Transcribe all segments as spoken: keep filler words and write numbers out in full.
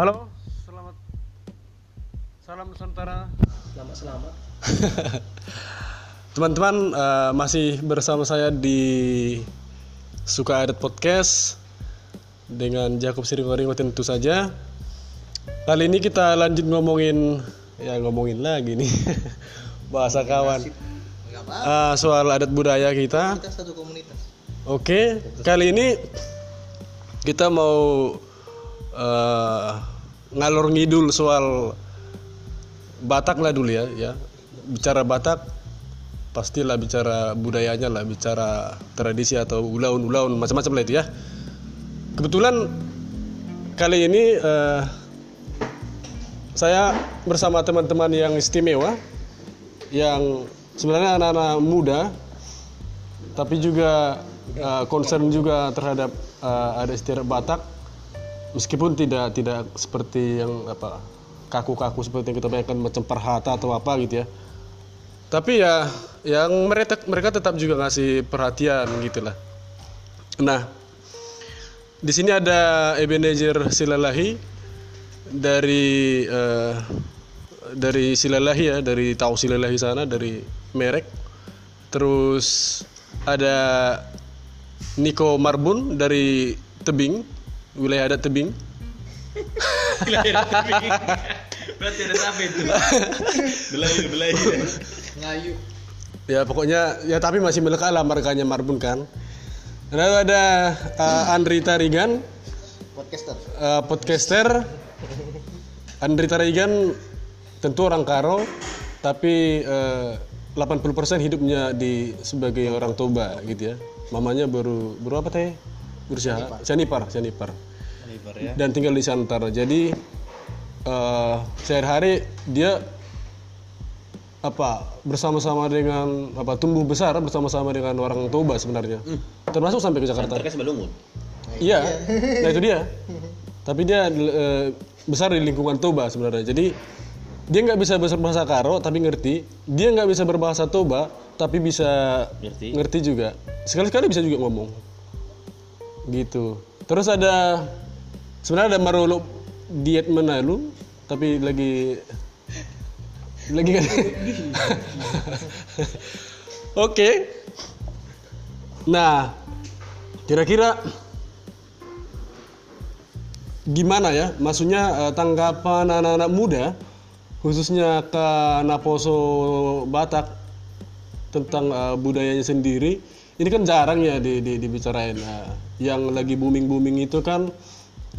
Halo, selamat salam Nusantara. Selamat selamat. Teman-teman, uh, masih bersama saya di Sukaadat Podcast dengan Jakob Siringoringo tentu saja. Kali ini kita lanjut ngomongin ya ngomongin lagi nih bahasa kawan. Uh, soal adat budaya kita. Kita satu komunitas. Oke, okay. Kali ini kita mau Uh, ngalor ngidul soal Batak lah dulu ya, ya. Bicara Batak pastilah bicara budayanya lah, bicara tradisi atau ulaun-ulaun macam-macam lah itu ya. Kebetulan kali ini uh, saya bersama teman-teman yang istimewa, yang sebenarnya anak-anak muda tapi juga uh, concern juga terhadap uh, ada istiadat Batak. Meskipun tidak tidak seperti yang apa kaku-kaku seperti yang kita bayangkan macam perhata atau apa gitu ya, tapi ya yang mereka mereka tetap juga ngasih perhatian gitulah. Nah, di sini ada Ebenezer Silalahi dari eh, dari Silalahi ya dari Tau Silalahi sana dari Merek, terus ada Nico Marbun dari Tebing. Wilayah adat Tebing. Wilayah adat Tebing. Berarti ada sampai itu. Belayu, belayu. Ngayu. Ya pokoknya ya tapi masih melekat lah markanya Marbun kan. Lalu ada uh, Andri Tarigan, podcaster. Uh, podcaster. Andri Tarigan tentu orang Karo tapi uh, delapan puluh persen hidupnya di sebagai orang Toba gitu ya. Mamanya baru baru apa teh? Bursa Siantar, Siantar. Ya. Dan tinggal di Siantar. Jadi uh, sehari-hari dia apa bersama-sama dengan apa tumbuh besar bersama-sama dengan orang Toba sebenarnya. Hmm. Termasuk sampai ke Jakarta. Terkes Balungun. Iya. Nah itu dia. Tapi dia uh, besar di lingkungan Toba sebenarnya. Jadi dia nggak bisa berbahasa Karo tapi ngerti. Dia nggak bisa berbahasa Toba tapi bisa ngerti, ngerti juga. Sekali-sekali bisa juga ngomong. Gitu. Terus ada sebenarnya ada Marolo diet menalu tapi lagi lagi kan. Oke. Nah, kira-kira gimana ya? Maksudnya tanggapan anak-anak muda khususnya ke Naposo Batak tentang uh, budayanya sendiri. Ini kan jarang ya di, di, dibicarain. Nah, yang lagi booming-booming itu kan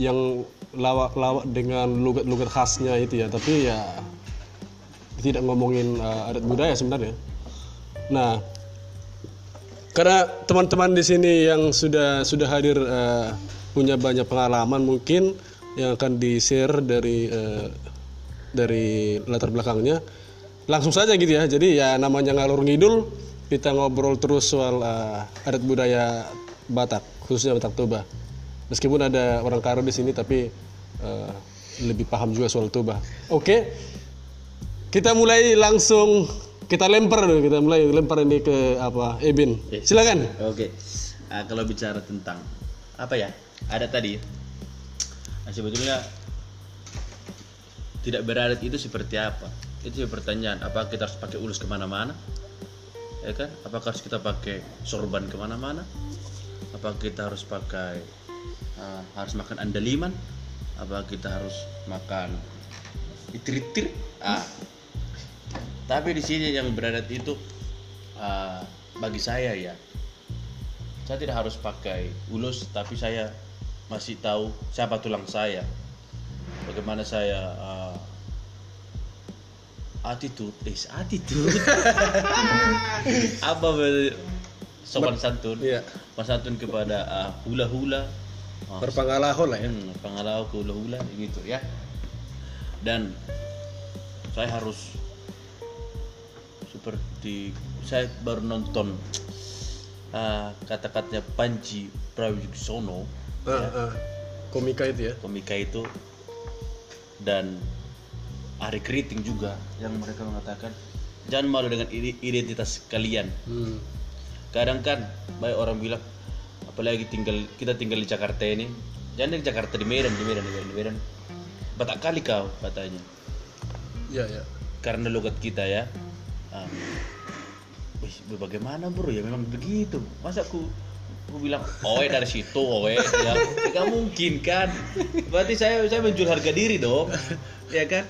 yang lawak-lawak dengan logat-logat khasnya itu ya. Tapi ya tidak ngomongin uh, adat budaya sebenarnya. Nah, karena teman-teman di sini yang sudah sudah hadir uh, punya banyak pengalaman mungkin yang akan di-share dari uh, dari latar belakangnya. Langsung saja gitu ya. Jadi ya namanya ngalor ngidul. Kita ngobrol terus soal uh, adat budaya Batak, khususnya Batak Toba. Meskipun ada orang Karo di sini, tapi uh, lebih paham juga soal Toba. Oke, okay. Kita mulai langsung, kita lempar dulu, kita mulai lempar ini ke apa? Eben, silakan. Oke, okay. Nah, kalau bicara tentang apa ya adat tadi, nah, sebetulnya tidak beradat itu seperti apa? Itu pertanyaan. Apa kita harus pakai ulus kemana-mana? Ya kan? Apakah harus kita pakai sorban kemana-mana? Apakah kita harus pakai uh, harus makan andaliman? Apakah kita harus makan itir-itir? Ah. Tapi di sini yang beradat itu uh, bagi saya ya, saya tidak harus pakai ulus, tapi saya masih tahu siapa tulang saya, bagaimana saya uh, attitude is attitude. Apa ber- sopan santun? Iya. Santun kepada uh, hula-hula. Oh, berpangalaho lah ya. Hmm, pangalaho ke hula-hula gitu ya. Dan saya harus seperti saya baru nonton uh, kata-katanya Panji Prawujudzono. Uh, ya. uh, komika itu ya. Komika itu dan Ari Keriting juga yang mereka mengatakan jangan malu dengan identitas kalian. Hmm. Kadang kan banyak orang bilang apalagi tinggal kita tinggal di Jakarta ini, jangan di Jakarta di Medan di Medan di Medan, di Medan. Batak kali kau katanya. Iya, ya. Karena logat kita ya. Ah. Wih, bagaimana bro? Ya memang begitu. Masa aku aku bilang, "Oe dari situ, oe." Ya, enggak mungkin kan? Berarti saya saya menjual harga diri dong. Ya kan?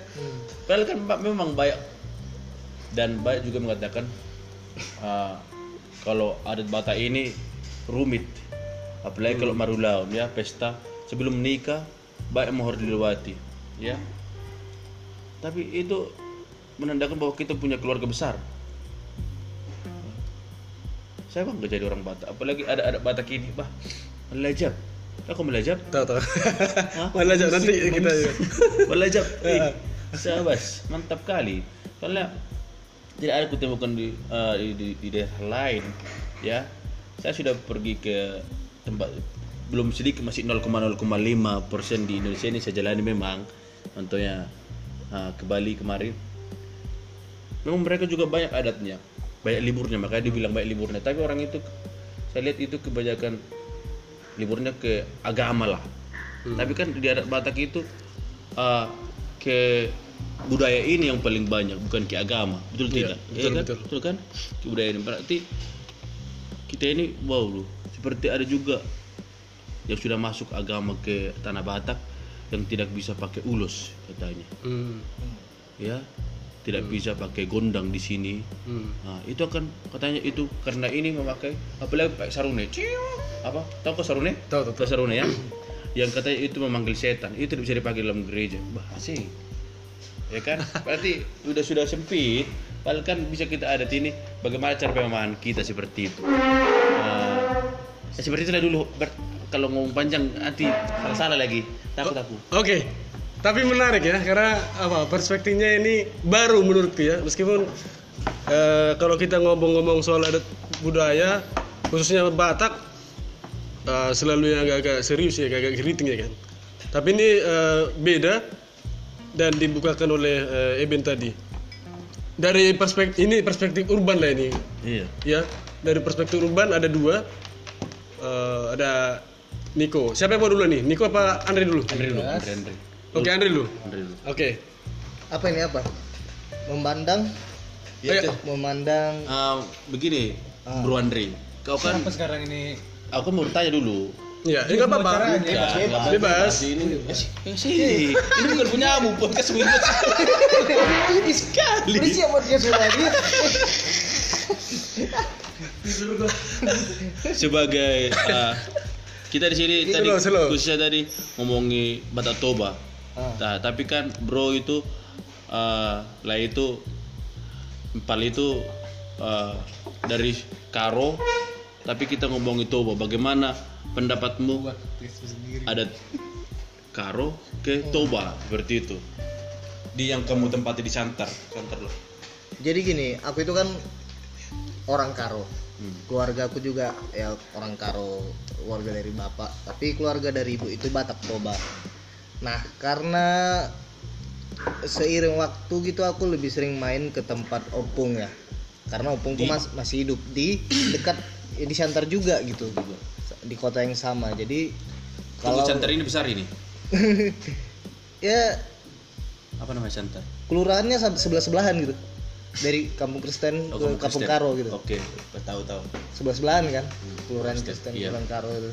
Padahal kan memang banyak, dan banyak juga mengatakan uh, kalau adat Batak ini rumit. Apalagi hmm. kalau marulaum ya, pesta sebelum nikah banyak mohor dilewati, ya. Tapi itu menandakan bahwa kita punya keluarga besar. Saya bangga jadi orang Batak, apalagi ada adat Batak ini, bah. Melajap. Aku melajap? Tahu tahu. Melajap nanti kita ya. Melajap. Eh, sabas, mantap kali. Soalnya tidak ada kutemukan di, uh, di, di di daerah lain, ya. Saya sudah pergi ke tempat belum sedikit, masih nol koma nol lima persen di Indonesia ini saya jalani memang. Contohnya uh, ke Bali kemarin. Memang mereka juga banyak adatnya, banyak liburnya, makanya dibilang banyak liburnya. Tapi orang itu, saya lihat itu kebanyakan liburnya ke agama lah. Hmm. Tapi kan di adat Batak itu uh, ke budaya ini yang paling banyak, bukan ke agama, betul ya, tidak? Betul, ya, kan? betul. betul kan? Ke budaya ini berarti kita ini wow loh, seperti ada juga yang sudah masuk agama ke tanah Batak yang tidak bisa pakai ulos katanya, hmm. ya. Tidak hmm. bisa pakai gondang di sini. Hmm. Nah, itu akan katanya itu karena ini memakai apalagi pakai sarune. Apa? Tahu kok sarune? Tahu, tahu, tahu. Sarune ya. Yang katanya itu memanggil setan. Itu tidak bisa dipakai dalam gereja. Bah, asing. Ya kan? Berarti sudah sudah sempit. Padahal kan bisa kita adat ini bagaimana cara pemahaman kita seperti itu. Nah, ya seperti itulah dulu. Ber- kalau ngomong panjang nanti salah-salah lagi. Takut aku. Oke. Okay. Tapi menarik ya, karena apa perspektifnya ini baru menurutku ya. Meskipun e, kalau kita ngomong-ngomong soal adat budaya khususnya Batak e, selalu yang agak-agak serius ya, agak-agak keriting ya kan. Tapi ini e, beda dan dibukakan oleh e, Eben tadi. Dari perspektif ini perspektif urban lah ini. Iya. Ya, dari perspektif urban ada dua. E, ada Nico. Siapa yang mau dulu nih? Nico apa Andri dulu? Andri dulu. Andri. Andri. Oke, okay, Andri lu. Andri lu. Oke. Okay. Apa ini apa? Memandang. Ya, oh, memandang. Uh, begini, uh. Bro Andri. Kau kan apa sekarang ini? Aku mau tanya dulu. Iya, enggak apa-apa. Bebas, bebas. bebas. Ini sih. Ini bukan punya kamu, podcast gue. Ini sekali. Ini siapa dia lagi? Sebagai uh, kita di sini gitu tadi slow. khususnya tadi ngomongi Batak Toba. Ah. Nah, tapi kan bro itu uh, lah itu empal itu uh, dari Karo, tapi kita ngomongi Toba. Bagaimana pendapatmu adat Karo ke Toba seperti itu? Di yang kamu tempati di Siantar, Siantar loh. Jadi gini, aku itu kan orang Karo. Hmm. Keluarga aku juga ya orang Karo, keluarga dari bapak, tapi keluarga dari ibu itu Batak Toba. Nah, karena seiring waktu gitu aku lebih sering main ke tempat opung ya. Karena opungku mas- masih hidup di dekat ya, di Siantar juga gitu, di kota yang sama. Jadi kalau Siantar ini besar ini. Ya apa namanya Siantar? Kelurahannya sebelah-sebelahan gitu. Dari kampung Kristen oh, ke kampung Kristen. Karo gitu. Oke, okay. tahu-tahu. Sebelah-sebelahan kan, kelurahan hmm, Kristen ke kampung Karo itu.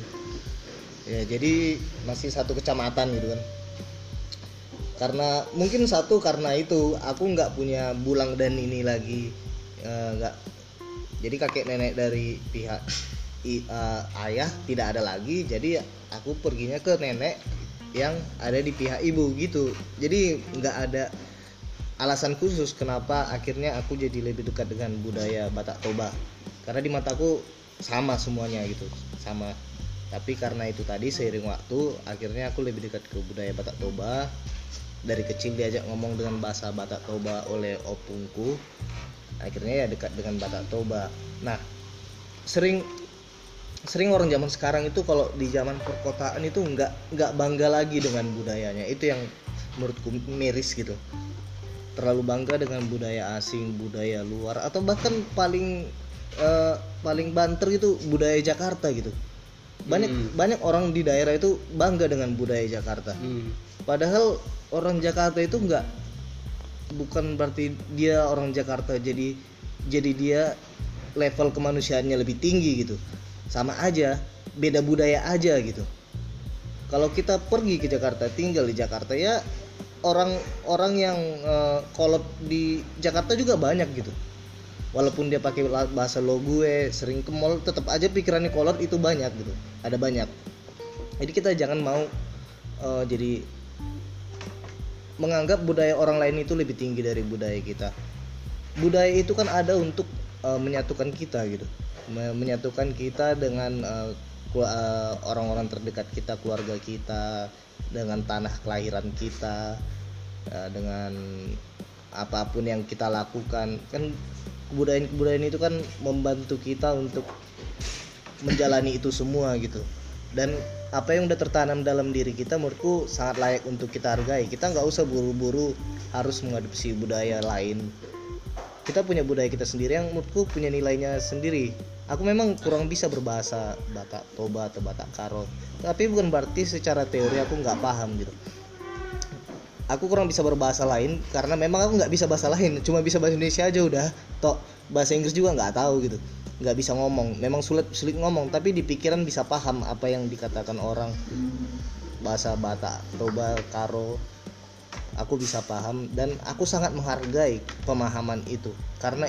Ya, jadi masih satu kecamatan gitu kan. Karena mungkin satu karena itu aku nggak punya bulang dan ini lagi nggak. E, jadi kakek nenek dari pihak i, e, ayah tidak ada lagi. Jadi aku perginya ke nenek yang ada di pihak ibu gitu. Jadi nggak ada alasan khusus kenapa akhirnya aku jadi lebih dekat dengan budaya Batak Toba. Karena di mataku sama semuanya gitu, sama. Tapi karena itu tadi seiring waktu akhirnya aku lebih dekat ke budaya Batak Toba. Dari kecil diajak ngomong dengan bahasa Batak Toba oleh opungku. Akhirnya ya dekat dengan Batak Toba. Nah, sering sering orang zaman sekarang itu kalau di zaman perkotaan itu enggak enggak bangga lagi dengan budayanya. Itu yang menurutku miris gitu. Terlalu bangga dengan budaya asing, budaya luar, atau bahkan paling uh, paling banter gitu budaya Jakarta gitu. Banyak hmm. banyak orang di daerah itu bangga dengan budaya Jakarta. Hmm. Padahal orang Jakarta itu enggak, bukan berarti dia orang Jakarta jadi jadi dia level kemanusiaannya lebih tinggi gitu. Sama aja, beda budaya aja gitu. Kalau kita pergi ke Jakarta, tinggal di Jakarta, ya orang-orang yang uh, kolot di Jakarta juga banyak gitu. Walaupun dia pakai bahasa lo gue, sering ke mall, tetap aja pikirannya kolot itu banyak gitu. Ada banyak. Jadi kita jangan mau uh, jadi menganggap budaya orang lain itu lebih tinggi dari budaya kita. Budaya itu kan ada untuk uh, menyatukan kita gitu, menyatukan kita dengan uh, uh, orang-orang terdekat kita, keluarga kita, dengan tanah kelahiran kita, uh, dengan apapun yang kita lakukan. Kan kebudayaan-kebudayaan itu kan membantu kita untuk menjalani itu semua gitu. Dan apa yang udah tertanam dalam diri kita menurutku sangat layak untuk kita hargai. Kita nggak usah buru-buru harus mengadopsi budaya lain. Kita punya budaya kita sendiri yang menurutku punya nilainya sendiri. Aku memang kurang bisa berbahasa Batak Toba atau Batak Karo, tapi bukan berarti secara teori aku nggak paham gitu. Aku kurang bisa berbahasa lain karena memang aku nggak bisa bahasa lain, cuma bisa bahasa Indonesia aja udah. Tok, bahasa Inggris juga nggak tahu gitu, nggak bisa ngomong, memang sulit sulit ngomong, tapi di pikiran bisa paham apa yang dikatakan orang. Bahasa Batak Toba Karo aku bisa paham, dan aku sangat menghargai pemahaman itu karena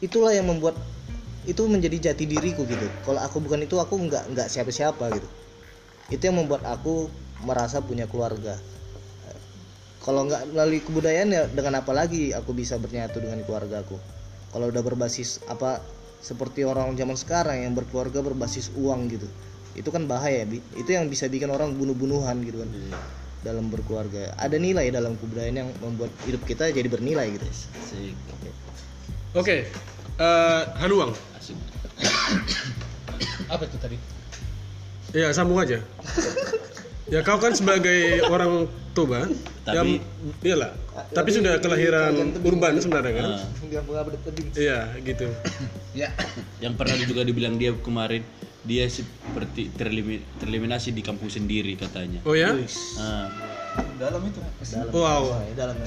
itulah yang membuat itu menjadi jati diriku gitu. Kalau aku bukan itu, aku nggak nggak siapa-siapa gitu. Itu yang membuat aku merasa punya keluarga. Kalau nggak melalui kebudayaan, ya dengan apa lagi aku bisa bernyatu dengan keluargaku? Kalau udah berbasis apa seperti orang zaman sekarang yang berkeluarga berbasis uang gitu, itu kan bahaya. Itu yang bisa bikin orang bunuh-bunuhan gitu kan. Hmm. Dalam berkeluarga ada nilai dalam kebudayaan yang membuat hidup kita jadi bernilai gitu. Asik. Oke, okay. uh, haluang. Asik. Apa itu tadi? Ya sambung aja. Ya kau kan sebagai orang Toba, tapi iyalah. Tapi sudah kelahiran urban sebenarnya kan? Iya gitu. Ya. Yang pernah juga dibilang dia kemarin, dia seperti terlimi, tereliminasi di kampung sendiri katanya. Oh ya? Nah. Dalam itu. Dalam. Wow. Dalam.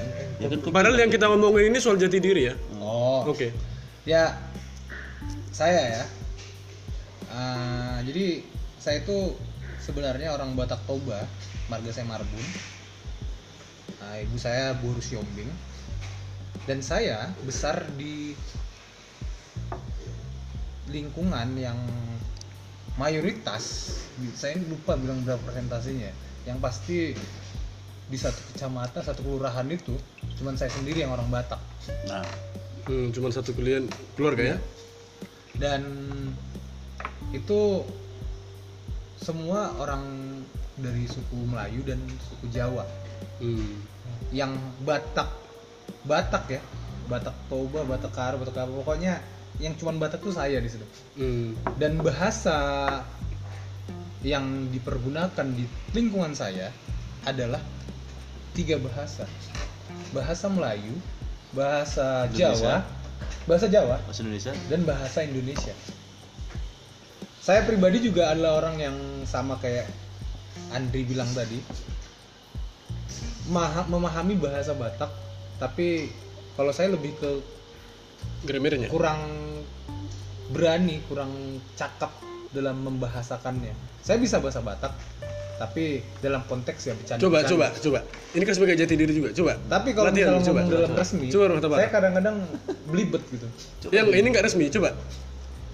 Ya kan, padahal yang kita ngomongin ini soal jati diri ya. Oh. Oke. Okay. Ya saya ya. Uh, jadi saya itu sebenarnya orang Batak Toba, marga saya Marbun. Nah, ibu saya Buru Siombing, dan saya besar di lingkungan yang mayoritas, saya lupa bilang berapa persentasenya, yang pasti di satu kecamatan, satu kelurahan itu cuman saya sendiri yang orang Batak. Nah, hmm, cuman satu kalian keluarga ya. Dan itu semua orang dari suku Melayu dan suku Jawa. Hmm. Yang Batak Batak ya, Batak Toba, Batak Karo, Batak Karo, pokoknya yang cuman Batak tuh saya di situ. Hmm. Dan bahasa yang dipergunakan di lingkungan saya adalah tiga bahasa. Bahasa Melayu, bahasa Indonesia. Jawa, bahasa Jawa, bahasa Indonesia, dan bahasa Indonesia. Saya pribadi juga adalah orang yang sama kayak Andri bilang tadi, memahami bahasa Batak, tapi kalau saya lebih ke grammarnya, kurang berani, kurang cakap dalam membahasakannya. Saya bisa bahasa Batak, tapi dalam konteks ya bercanda. Coba, coba, coba. Ini kan sebagai jati diri juga. Coba. Tapi kalau misalnya coba, dalam coba, resmi, coba, coba. Saya kadang-kadang belibet gitu. Coba. Yang ini nggak resmi, coba.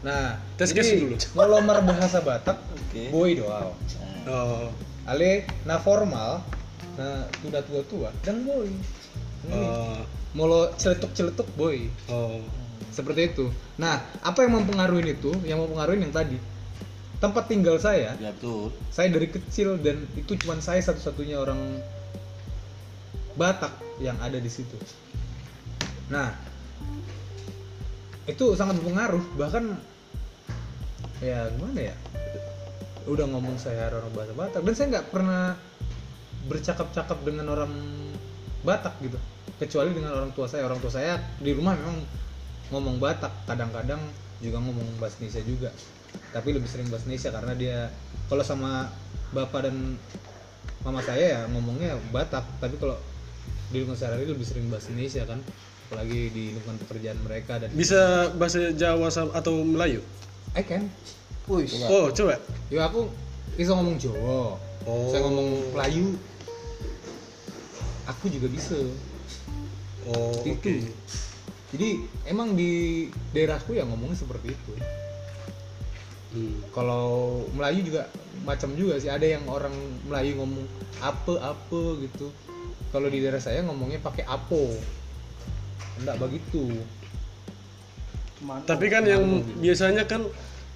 Nah, tes dulu. Ngolomar bahasa Batak, okay. Boy doa. Oh. Ale na formal. Nah, udah tua-tua dan boy. Oh. Molo celetuk-celetuk boy. Oh. Seperti itu. Nah, apa yang mempengaruhi itu? Yang mempengaruhi yang tadi. Tempat tinggal saya. Ya, betul. Saya dari kecil, dan itu cuma saya satu-satunya orang Batak yang ada di situ. Nah, itu sangat berpengaruh, bahkan ya gimana ya? Udah ngomong saya orang bahasa Batak, dan saya nggak pernah bercakap-cakap dengan orang Batak gitu, kecuali dengan orang tua saya. Orang tua saya di rumah memang ngomong Batak, kadang-kadang juga ngomong bahasa Indonesia juga, tapi lebih sering bahasa Indonesia karena dia kalau sama bapak dan mama saya ya ngomongnya Batak, tapi kalau di lingkungan sehari-hari lebih sering bahasa Indonesia kan, apalagi di lingkungan pekerjaan mereka. Dan bisa bahasa Jawa atau Melayu? I can. Uish. Oh coba. Yo ya, aku bisa ngomong Jawa, oh. Saya ngomong Melayu, aku juga bisa. Oh, oke. Okay. Jadi emang di daerahku ya ngomongnya seperti itu. Hmm. Kalau Melayu juga macam juga sih, ada yang orang Melayu ngomong apa-apa gitu. Kalau di daerah saya ngomongnya pakai apo. Enggak begitu. Cuman tapi kan yang gitu. Biasanya kan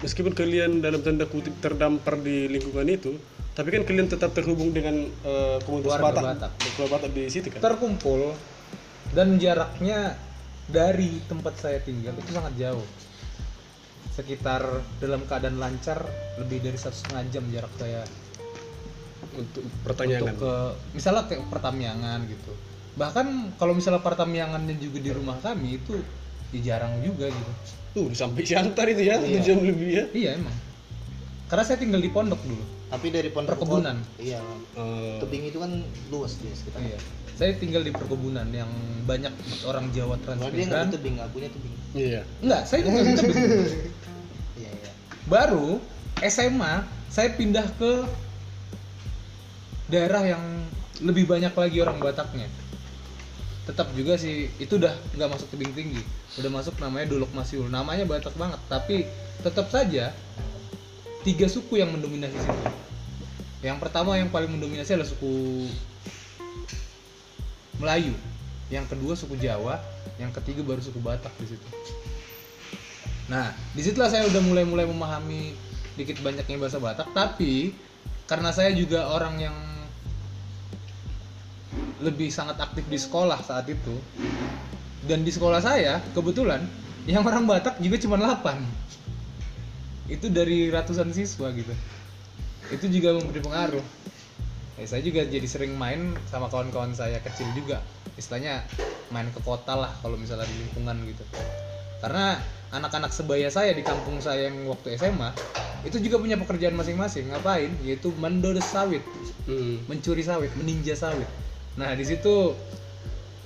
meskipun kalian dalam tanda kutip terdampar di lingkungan itu, tapi kan kalian tetap terhubung dengan uh, komunitas Batak, Batak. Keluarga Batak di situ kan. Terkumpul dan jaraknya dari tempat saya tinggal itu sangat jauh, sekitar dalam keadaan lancar lebih dari satu setengah jam jarak saya untuk pertanyaan ke misalnya ke Pertamyangan gitu. Bahkan kalau misalnya Pertamyangannya juga di rumah kami itu ya jarang juga gitu. Tuh sampai Siantar itu ya satu iya. jam lebih ya. Iya emang. Karena saya tinggal di pondok dulu. Tapi dari pondok perkebunan. Iya. Uh, Tebing itu kan luas dia sekitar. Iya. Saya tinggal di perkebunan yang banyak orang Jawa transmigran. Dia nggak tebing, nggak punya tebing. Iya. Enggak, saya nggak punya tebing. Iya iya. Baru S M A saya pindah ke daerah yang lebih banyak lagi orang Bataknya. Tetap juga sih itu udah nggak masuk tebing tinggi, udah masuk namanya Dolok Masihul, namanya Batak banget, tapi tetap saja tiga suku yang mendominasi situ. Yang pertama yang paling mendominasi adalah suku Melayu, yang kedua suku Jawa, yang ketiga baru suku Batak di situ. Nah, disitulah saya udah mulai-mulai memahami dikit banyaknya bahasa Batak, tapi karena saya juga orang yang lebih sangat aktif di sekolah saat itu, dan di sekolah saya kebetulan yang orang Batak juga cuma delapan, itu dari ratusan siswa gitu, itu juga memberi pengaruh. Ya, saya juga jadi sering main sama kawan-kawan saya kecil juga, istilahnya main ke kota lah kalau misalnya di lingkungan gitu, karena anak-anak sebaya saya di kampung saya yang waktu S M A itu juga punya pekerjaan masing-masing. Ngapain? Yaitu mendodes sawit, hmm. mencuri sawit, meninja sawit. Nah di situ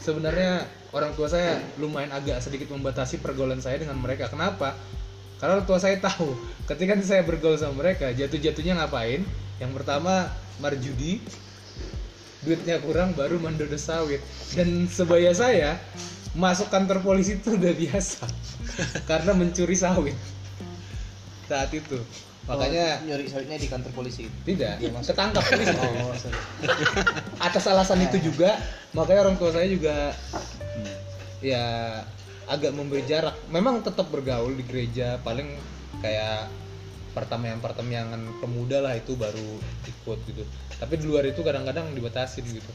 sebenarnya orang tua saya lumayan agak sedikit membatasi pergaulan saya dengan mereka. Kenapa? Karena orang tua saya tahu ketika saya bergaul sama mereka jatuh-jatuhnya ngapain? Yang pertama marjudi, duitnya kurang baru mendodes sawit. Dan sebaya saya masuk kantor polisi itu udah biasa karena mencuri sawit saat itu. Makanya oh, nyuri sawitnya di kantor polisi. Tidak, ya, ketangkap polisi. Oh, sorry. Atas alasan itu juga, makanya orang tua saya juga hmm. ya agak memberi jarak. Memang tetap bergaul di gereja, paling kayak pertamian-pertamian pemuda lah itu baru ikut gitu. Tapi di luar itu kadang-kadang dibatasin gitu.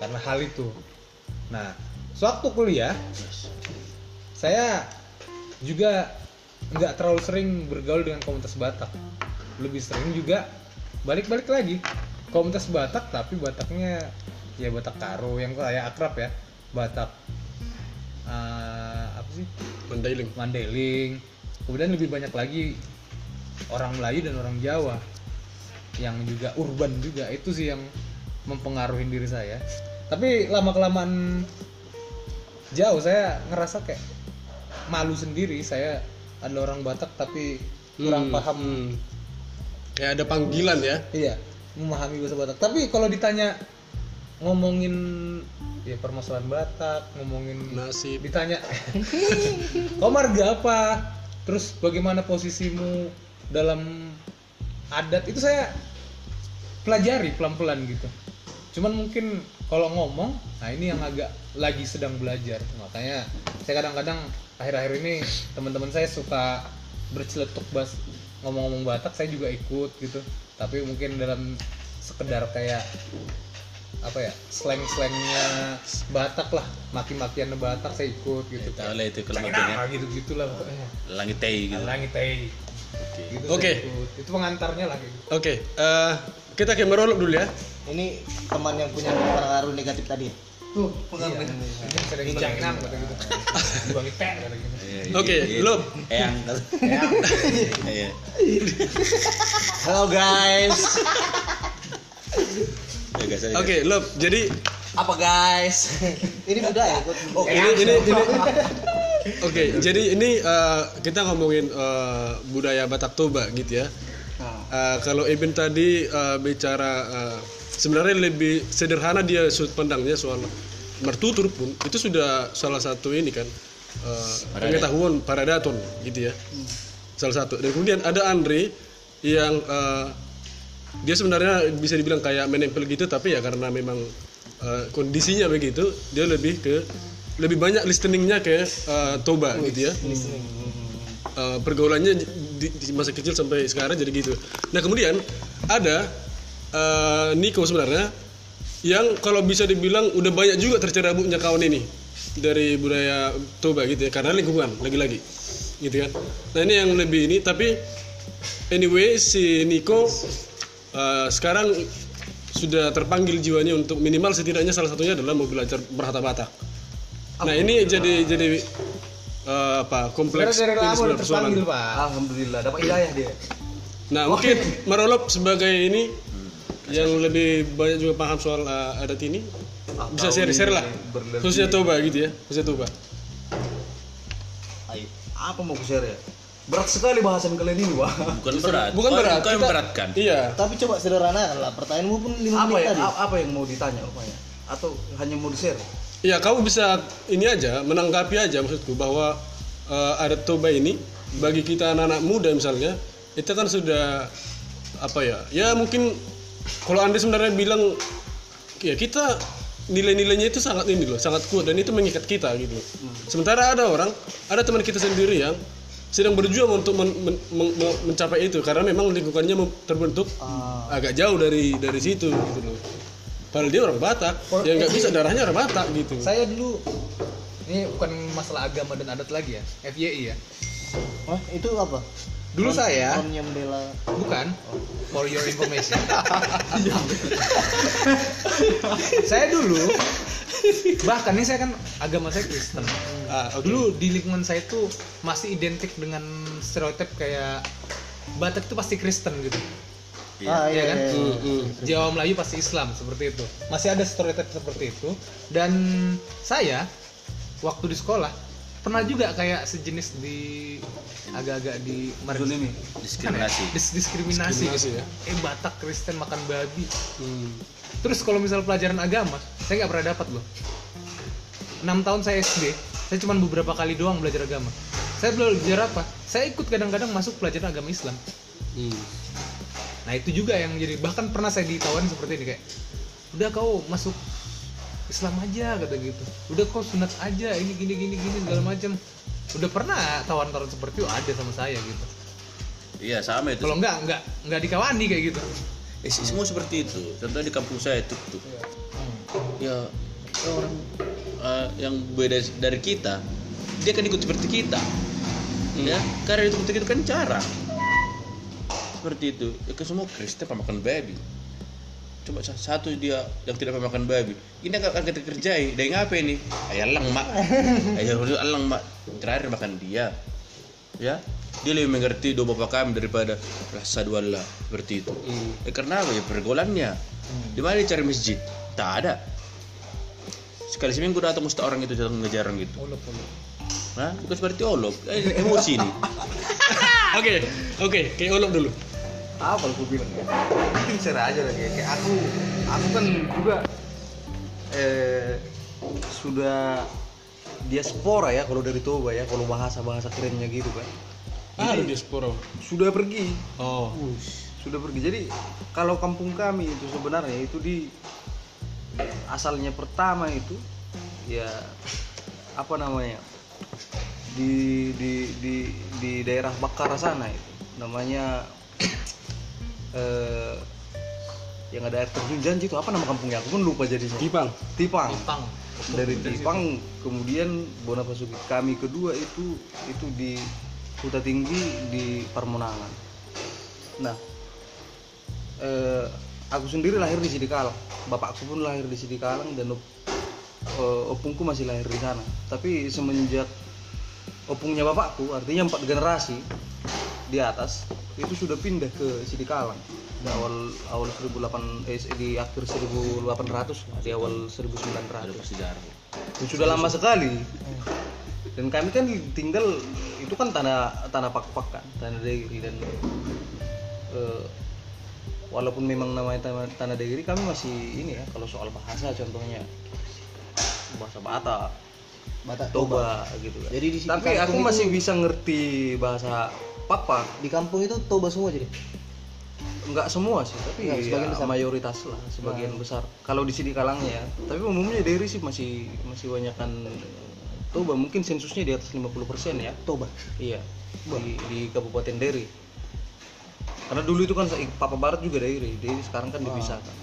Karena hal itu. Nah, sewaktu kuliah saya juga nggak terlalu sering bergaul dengan komunitas Batak, lebih sering juga balik-balik lagi komunitas Batak, tapi Bataknya ya Batak Karo yang kayak akrab ya, Batak uh, apa sih Mandailing, Mandailing. Kemudian lebih banyak lagi orang Melayu dan orang Jawa yang juga urban juga, itu sih yang mempengaruhi diri saya. Tapi lama kelamaan jauh saya ngerasa kayak malu sendiri, saya adalah orang Batak tapi kurang hmm, paham. Hmm. Kayak ada panggilan ya. Iya, memahami bahasa Batak. Tapi kalau ditanya ngomongin ya permasalahan Batak, ngomongin nasib, ditanya kau marga apa? Terus bagaimana posisimu dalam adat? Itu saya pelajari pelan-pelan gitu. Cuman mungkin kalau ngomong, nah ini yang agak lagi sedang belajar. Makanya saya kadang-kadang akhir-akhir ini teman-teman saya suka berceletuk bahas ngomong-ngomong Batak, saya juga ikut gitu. Tapi mungkin dalam sekedar kayak apa ya, slang-slangnya Batak lah, maki-makiannya Batak saya ikut gitu. Tahu lah itu kelemahannya. Gitu-gitulah pokoknya. Langitei gitu. Langitei. Oke. Gitu okay. Itu pengantarnya lagi. Oke, okay. uh, kita kayak merolok dulu ya. Ini teman yang punya pengaruh negatif tadi. Tuh, pegang iya, ini. Jangan kata gitu. Bagi pet kata gitu. Oke, belum. Eyang. Eyang. Halo guys. Oke, okay, loh. Jadi apa guys? Ini udah ya. Oke, ini ini ini. Oke, okay, jadi ini uh, kita ngomongin uh, budaya Batak Toba gitu ya. Uh, kalau Eben tadi uh, bicara uh, sebenarnya lebih sederhana dia sudut pandangnya soal bertutur pun itu sudah salah satu ini kan uh, pengetahuan paradaton gitu ya, hmm. salah satu. Dan kemudian ada Andri yang uh, dia sebenarnya bisa dibilang kayak menempel gitu, tapi ya karena memang uh, kondisinya begitu dia lebih ke lebih banyak listeningnya ke uh, Toba oh, gitu ya. Uh, pergaulannya di, di masa kecil sampai sekarang jadi gitu. Nah kemudian ada Uh, Nico sebenarnya yang kalau bisa dibilang udah banyak juga tercerabutnya kawan ini dari budaya Toba gitu ya, karena lingkungan lagi-lagi gitu kan. Nah ini yang lebih ini, tapi anyway si Nico uh, sekarang sudah terpanggil jiwanya untuk minimal setidaknya salah satunya adalah mau belajar berkata Batak. Nah ini jadi jadi uh, apa kompleks sebenarnya terpanggil Pak. Alhamdulillah dapat hidayah dia. Nah mungkin Marolop sebagai ini yang lebih banyak juga paham soal uh, adat ini ah, bisa share-share lah khususnya Toba gitu ya, khususnya Toba. Ayo, apa mau share ya? Berat sekali bahasan kalian ini, Pak. Bukan berat. Bukan berat. Bukan memberatkan. Iya. Tapi coba sederhana lah, pertanyaanmu pun lima menit tadi. Apa ya? Apa yang mau ditanya rupanya? Atau hanya mau di-share? Iya, kamu bisa ini aja, menanggapi aja maksudku bahwa uh, adat Toba ini bagi kita anak-anak muda misalnya, itu kan sudah apa ya? Ya mungkin kalau Andri sebenarnya bilang ya kita nilai-nilainya itu sangat ini loh, sangat kuat dan itu mengikat kita gitu. Sementara ada orang, ada teman kita sendiri yang sedang berjuang untuk men- men- men- mencapai itu karena memang lingkungannya terbentuk uh. agak jauh dari dari situ gitu loh. Padahal dia orang Batak, Or, yang nggak bisa darahnya orang Batak gitu. Saya dulu ini bukan masalah agama dan adat lagi ya, F Y I ya. Hah, itu apa? Dulu saya bukan for your information. Saya dulu bahkan ini saya kan agama saya Kristen. Ah, okay. Dulu di lingkungan saya itu masih identik dengan stereotip kayak Batak itu pasti Kristen gitu. Ah, iya, iya kan? Iya, iya, iya. Jawa Melayu pasti Islam seperti itu. Masih ada stereotip seperti itu dan saya waktu di sekolah pernah juga kayak sejenis di agak-agak di margin ini diskriminasi kan, ya? Dis- diskriminasi, diskriminasi gitu. Ya? Eh Batak Kristen makan babi. Hmm. Terus kalau misal pelajaran agama saya nggak pernah dapat loh. enam tahun saya S D saya cuma beberapa kali doang belajar agama. Saya belajar apa? Saya ikut kadang-kadang masuk pelajaran agama Islam. Hmm. Nah itu juga yang jadi bahkan pernah saya ditawarin seperti ini kayak udah kau masuk Islam aja kata gitu. Udah kok sunat aja ini gini gini gini segala macam. Udah pernah tawaran-tawaran seperti itu ada sama saya gitu. Iya sama itu. Kalau enggak enggak enggak dikawani kayak gitu. Eh semua seperti itu. Contohnya di kampung saya itu tuh. Ya orang uh, yang beda dari kita, dia kan ikut seperti kita. Hmm. Ya, karena itu seperti itu kan cara. Seperti itu. Ya semua Kristen pemakan babi. Coba satu dia yang tidak makan babi ini akan kita kerjai dari ngapain nih ayah lang mak ayah lang mak terakhir makan dia ya dia lebih mengerti doa bapak kami daripada rasa dua lah seperti itu mm. eh, karena apa ya pergaulannya mm. di mana dia cari masjid tak ada sekali seminggu datang ustaz orang itu datang ngejar orang gitu olok olok nah bukan seperti olok eh, emosi nih oke oke kayak olok dulu apa aku bilang ya mungkin cerah aja lagi kayak aku aku kan juga eh, sudah diaspora ya kalau dari Toba ya kalau bahasa bahasa kerennya gitu kan ah diaspora sudah pergi oh uh, sudah pergi jadi kalau kampung kami itu sebenarnya itu di asalnya pertama itu ya apa namanya di di di di daerah Bakara sana itu namanya Uh, yang ada air terjun janji itu apa nama kampungnya aku pun lupa jadinya Tipang Tipang, Tipang. Dari Tipang kemudian Bonapasuki kami kedua itu itu di Huta Tinggi di Parmonangan. Nah uh, aku sendiri lahir di Sidikalang, bapakku pun lahir di Sidikalang dan uh, opungku masih lahir di sana. Tapi semenjak opungnya bapakku, artinya empat generasi di atas, itu sudah pindah ke Sidikalang di awal awal seribu delapan ratus eh, di akhir seribu delapan ratus di awal seribu sembilan ratus. Itu sudah lama sekali. Dan kami kan tinggal itu kan tanah tanah Pakpak kan, tanah Dairi, dan uh, walaupun memang namanya tanah, tanah Dairi, kami masih ini ya, kalau soal bahasa contohnya bahasa Batak, Batak Toba, Toba gitu kan. Jadi di tapi aku masih bisa ngerti bahasa Pakpak. Di kampung itu Toba semua jadi? Enggak semua sih, tapi enggak, sebagian ya, besar. Mayoritas lah, sebagian nah. besar. Kalau di Sidikalangnya, tapi umumnya Dairi sih masih masih banyakan Toba, mungkin sensusnya di atas lima puluh persen ya. Toba. Iya. Di, di Kabupaten Dairi. Karena dulu itu kan Papa Barat juga Dairi, Dairi sekarang kan dipisahkan.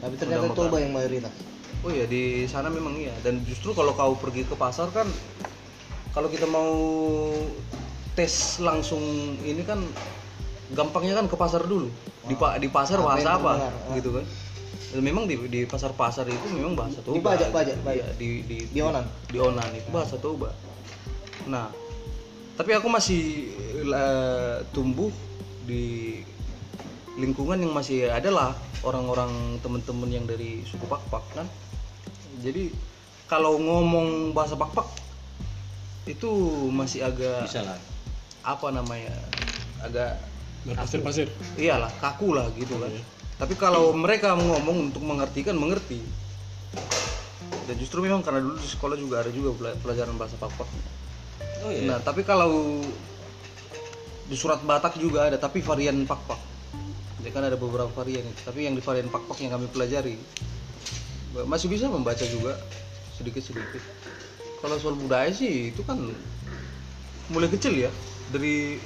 Tapi ternyata Toba yang mayoritas. Oh iya, di sana memang iya. Dan justru kalau kau pergi ke pasar kan, kalau kita mau tes langsung ini kan gampangnya kan ke pasar dulu. Di di pasar bahasa apa gitu kan. Memang di di pasar-pasar itu memang bahasa Toba. Di pajak-pajak, di di di onan, di onan itu bahasa Toba. Nah, tapi aku masih uh, tumbuh di lingkungan yang masih adalah orang-orang teman-teman yang dari suku Pakpak kan. Jadi kalau ngomong bahasa Pakpak itu masih agak bisa lah. Apa namanya? Agak pasir-pasir. Iyalah, kaku lah gitu kan. Hmm. Tapi kalau mereka ngomong untuk mengerti kan mengerti. Dan justru memang karena dulu di sekolah juga ada juga pelajaran bahasa Pakpak. Oh iya. Nah, tapi kalau di surat Batak juga ada, tapi varian Pakpak. Jadi kan ada beberapa varian, tapi yang di varian Pakpak yang kami pelajari masih bisa membaca juga sedikit-sedikit. Kalau soal budaya sih itu kan mulai kecil ya, dari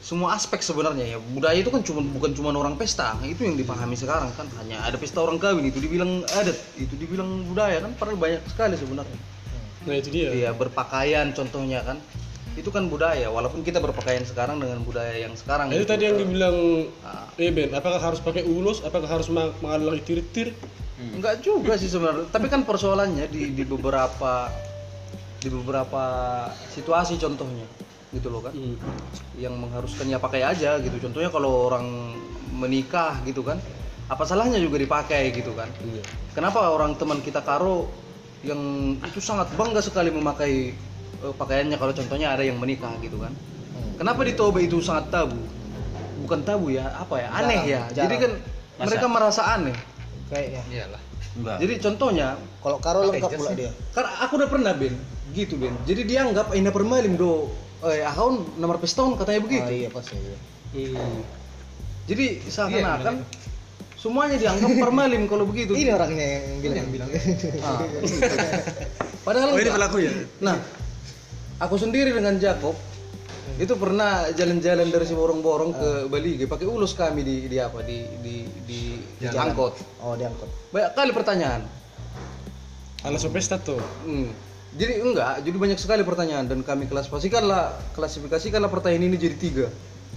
semua aspek sebenarnya ya. Budaya itu kan cuma bukan cuma orang pesta, itu yang dipahami sekarang kan, hanya ada pesta orang kawin itu dibilang adat, itu dibilang budaya kan, padahal banyak sekali sebenarnya. Nah itu dia. Iya, berpakaian contohnya kan, itu kan budaya, walaupun kita berpakaian sekarang dengan budaya yang sekarang. Jadi gitu, tadi yang dibilang nah. Eben, apakah harus pakai ulos, apakah harus mengalami tir-tir? Hmm. Enggak juga sih sebenarnya, tapi kan persoalannya di, di beberapa di beberapa situasi contohnya. Gitu loh kan, hmm. yang mengharuskannya pakai aja gitu. Contohnya kalau orang menikah gitu kan, apa salahnya juga dipakai gitu kan? Iya. Kenapa orang teman kita Karo yang itu sangat bangga sekali memakai uh, pakaiannya kalau contohnya ada yang menikah gitu kan? Hmm. Kenapa di Toba itu sangat tabu? Bukan tabu ya, apa ya? Aneh jarang, ya. Jarang. Jadi kan masa mereka merasa aneh. Kayaknya. Iyalah. Enggak. Jadi contohnya kalau Karo lengkap pula dia. Karena aku udah pernah Ben, gitu Ben. Jadi dianggap indah permalim do. Eh, akun nomor piston katanya begitu. Oh, iya pasti. Iya. Hmm. Jadi seakan-akan iya, semuanya dianggap permalim kalau begitu. Ini orangnya yang bilang yang bilang. Ah. Padahal oh, ini pelakunya. Nah, aku sendiri dengan Jakob itu pernah jalan-jalan dari Siborong-borong ke Bali, pakai ulus kami di di apa di di di, di angkot. Oh, di angkot. Banyak kali pertanyaan. Alasan pesta tuh. Hmm. Jadi enggak, jadi banyak sekali pertanyaan dan kami klasifikasikanlah klasifikasikanlah pertanyaan ini jadi tiga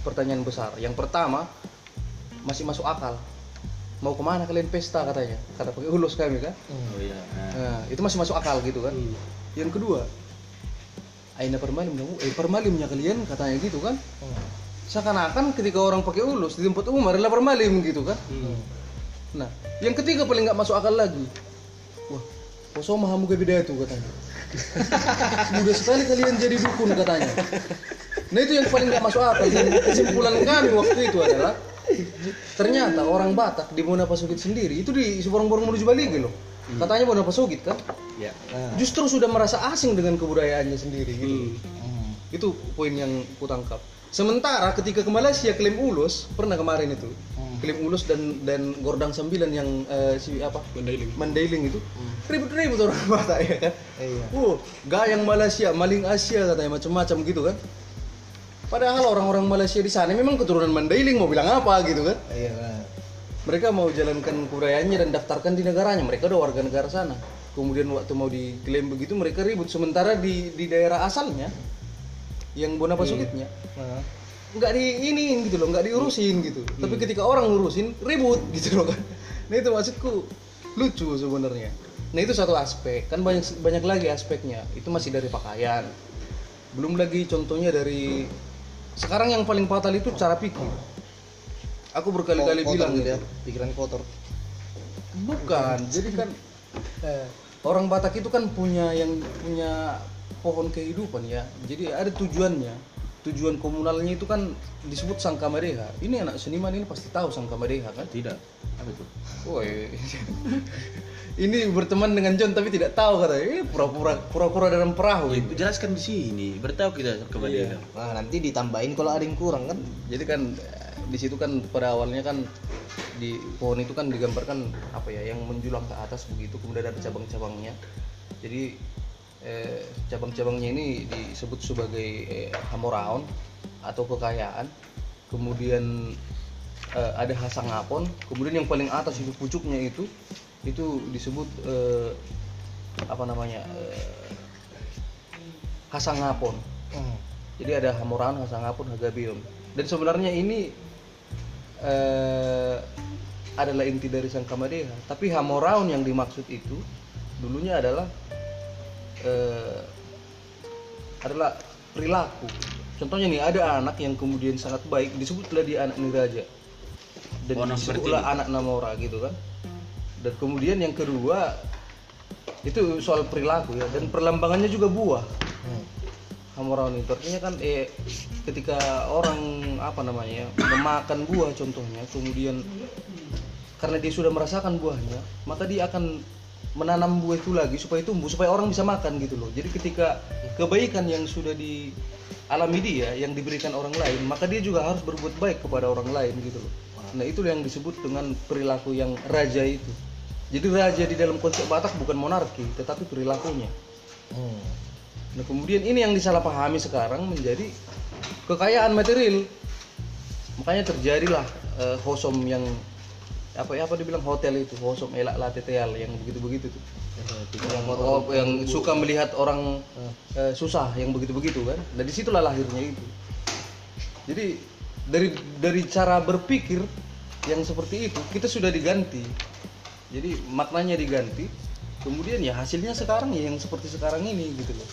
pertanyaan besar. Yang pertama masih masuk akal, mau kemana kalian pesta katanya, kata pakai ulos kami kan. Oh iya. Nah, itu masih masuk akal gitu kan. Iya. Yang kedua, aina permalim dong, eh permalimnya kalian katanya gitu kan. Oh. Seakan-akan ketika orang pakai ulos di tempat umum adalah permalim gitu kan. Hmm. Nah, yang ketiga paling nggak masuk akal lagi. Wah, poso mahamu beda itu katanya. Mudah sekali kalian jadi dukun katanya. Nah itu yang paling gak masuk akal. Kesimpulan kami waktu itu adalah ternyata orang Batak di Bonapasuki sendiri itu di Siborong-borong menuju Bali gitu loh. Katanya Bonapasuki kan ya. Nah, justru sudah merasa asing dengan kebudayaannya sendiri gitu. Hmm. Itu poin yang kutangkap. Sementara ketika ke Malaysia klaim ulos, pernah kemarin itu klaim ulos dan dan gordang sembilan yang uh, si apa Mandailing, Mandailing itu hmm. ribut-ribut orang Batak ya kan. Eh, iya. Uh, gayang Malaysia, maling Asia katanya macam-macam gitu kan. Padahal orang-orang Malaysia di sana memang keturunan Mandailing, mau bilang apa gitu kan. Eh, iya. Mereka mau jalankan kebudayaannya dan daftarkan di negaranya, mereka udah warga negara sana. Kemudian waktu mau diklaim begitu mereka ribut, sementara di di daerah asalnya yang Bonapasukitnya hmm. nggak di ini gitu loh, nggak diurusin gitu. Hmm. Tapi ketika orang ngurusin ribut gitu loh kan. Nah itu maksudku lucu sebenarnya. Nah itu satu aspek, kan banyak banyak lagi aspeknya. Itu masih dari pakaian. Belum lagi contohnya dari sekarang yang paling fatal itu cara pikir. Aku berkali-kali kotor bilang gitu ya, pikiran kotor. Bukan, jadi kan eh, orang Batak itu kan punya yang punya pohon kehidupan ya. Jadi ada tujuannya. Tujuan komunalnya itu kan disebut Sangkamadeha. Ini anak seniman ini pasti tahu Sangkamadeha kan? Tidak. Apa itu? Woi. Ini berteman dengan John tapi tidak tahu katanya. Ini pura-pura pura-pura dalam perahu. Ya, jelaskan di sini. Beritahu kita Sangkamadeha. Iya. Nah, nanti ditambahin kalau ada yang kurang kan. Jadi kan di situ kan pada awalnya kan di pohon itu kan digambarkan apa ya yang menjulang ke atas begitu, kemudian ada cabang-cabangnya. Jadi Eh, cabang-cabangnya ini disebut sebagai eh, hamoraon atau kekayaan, kemudian eh, ada hasangapon, kemudian yang paling atas itu pucuknya itu itu disebut eh, apa namanya eh, hasangapon. Hmm. Jadi ada hamoraon, hasangapon, hagabium. Dan sebenarnya ini eh, adalah inti dari Sangkamadeha. Tapi hamoraon yang dimaksud itu dulunya adalah Eh, adalah perilaku. Contohnya nih ada anak yang kemudian sangat baik, disebutlah dia anak niraja dan Bono disebutlah anak namora gitu kan. Dan kemudian yang kedua itu soal perilaku ya, dan perlambangannya juga buah. Hmm. Hamoraon itu artinya kan eh, ketika orang apa namanya memakan buah contohnya, kemudian karena dia sudah merasakan buahnya maka dia akan menanam buah itu lagi supaya tumbuh, supaya orang bisa makan gitu loh. Jadi ketika kebaikan yang sudah dialami dia, yang diberikan orang lain, maka dia juga harus berbuat baik kepada orang lain gitu loh. Nah itu yang disebut dengan perilaku yang raja itu. Jadi raja di dalam konsep Batak bukan monarki, tetapi perilakunya. Hmm. Nah kemudian ini yang disalahpahami sekarang menjadi kekayaan material. Makanya terjadilah eh, hosom yang apa ya apa dibilang hotel itu hosom elak lateteal yang begitu-begitu tuh yang, yang suka melihat orang eh, susah yang begitu-begitu kan. Nah disitulah lahirnya itu. Jadi dari dari cara berpikir yang seperti itu kita sudah diganti, jadi maknanya diganti, kemudian ya hasilnya sekarang ya yang seperti sekarang ini gitu loh.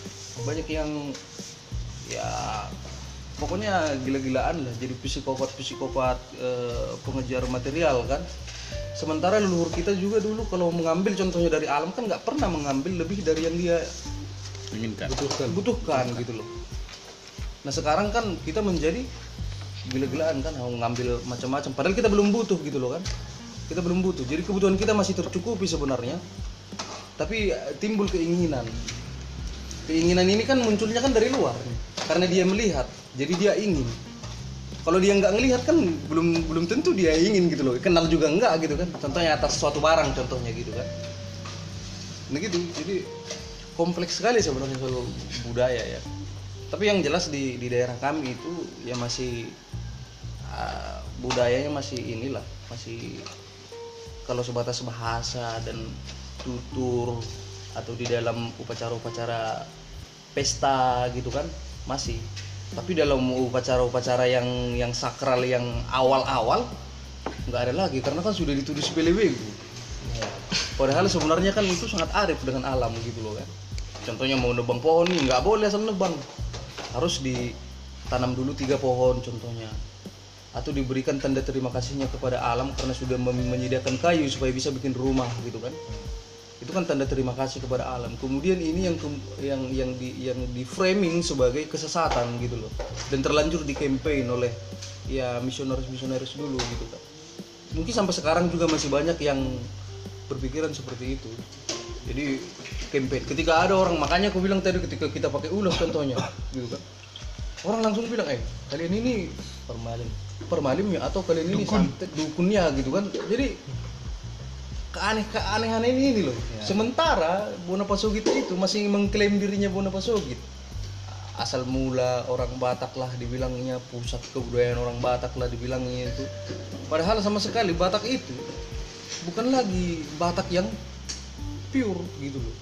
Banyak yang ya pokoknya gila-gilaan lah, jadi psikopat-psikopat eh, pengejar material kan. Sementara leluhur kita juga dulu kalau mengambil contohnya dari alam kan nggak pernah mengambil lebih dari yang dia inginkan, butuhkan, butuhkan gitu loh. Nah sekarang kan kita menjadi gila-gilaan kan, mengambil macam-macam padahal kita belum butuh gitu loh kan. Kita belum butuh, jadi kebutuhan kita masih tercukupi sebenarnya, tapi timbul keinginan. Keinginan ini kan munculnya kan dari luar karena dia melihat, jadi dia ingin. Kalau dia nggak ngelihat kan belum belum tentu dia ingin gitu loh. Kenal juga nggak gitu kan. Contohnya atas suatu barang contohnya gitu kan. Nah gitu. Jadi kompleks sekali sebenarnya soal budaya ya. Tapi yang jelas di di daerah kami itu ya masih uh, budayanya masih inilah, masih kalau sebatas bahasa dan tutur atau di dalam upacara-upacara pesta gitu kan masih. Tapi dalam upacara-upacara yang yang sakral yang awal-awal nggak ada lagi karena kan sudah ditulis belebegu. Ya. Padahal sebenarnya kan itu sangat arif dengan alam gitu loh kan. Contohnya mau nebang pohon nih nggak boleh asal nebang, harus ditanam dulu tiga pohon contohnya. Atau diberikan tanda terima kasihnya kepada alam karena sudah menyediakan kayu supaya bisa bikin rumah gitu kan. Itu kan tanda terima kasih kepada alam. Kemudian ini yang yang yang di yang di framing sebagai kesesatan gitu loh. Dan terlanjur di campaign oleh ya misionaris-misionaris dulu gitu kan. Mungkin sampai sekarang juga masih banyak yang berpikiran seperti itu. Jadi campaign ketika ada orang, makanya aku bilang tadi ketika kita pakai ulah contohnya gitu kan. Orang langsung bilang, "Eh, kalian ini permalim. Permalimnya atau kalian ini Dukun. santet dukunnya gitu kan." Jadi keaneh-keanehan ini loh ya. Sementara Bonapasuki itu masih mengklaim dirinya Bonapasuki. Asal mula orang Batak lah dibilangnya, pusat kebudayaan orang Batak lah dibilangnya itu. Padahal sama sekali Batak itu bukan lagi Batak yang pure gitu loh. Oke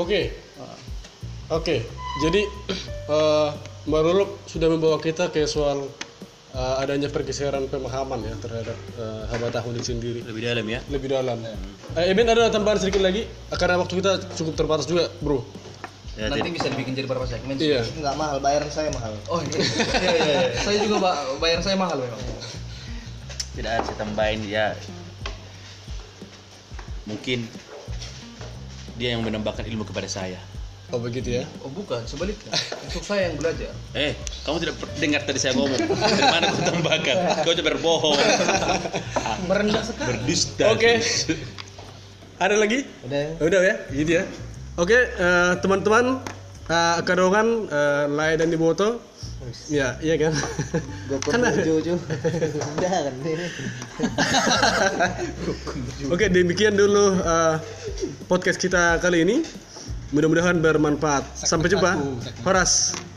okay. Oke okay. Jadi uh, Mbak Rulup sudah membawa kita ke soal uh, adanya pergeseran pemahaman ya terhadap uh, Habatahun itu sendiri. Lebih dalam ya? Lebih dalam. Hmm. Uh, Eben, ada tambahan sedikit lagi? Karena waktu kita cukup terbatas juga, bro. Ya, nanti tidak bisa dibikin jadi beberapa segmen. Iya. Enggak mahal, bayar saya mahal. Oh iya. Iya, iya, iya. Saya juga ba- bayar saya mahal memang. Tidak harus ditambahin ya. Mungkin dia yang menambahkan ilmu kepada saya. Oh begitu ya? Oh bukan, sebaliknya. Untuk saya yang belajar. Eh, kamu tidak dengar tadi saya ngomong. Dari mana kau tambahkan? Kau coba berbohong. Merendah sekali. Berdista. Oke. Okay. Ada lagi? Udah. Ya? Udah ya, gitu ya. Oke, okay, uh, teman-teman, uh, Kadongan, uh, Lai dan Diboto. Iya, iya kan? Kan jujur. Udah kan. Oke, demikian dulu uh, podcast kita kali ini. Mudah-mudahan bermanfaat. Sampai jumpa. Horas.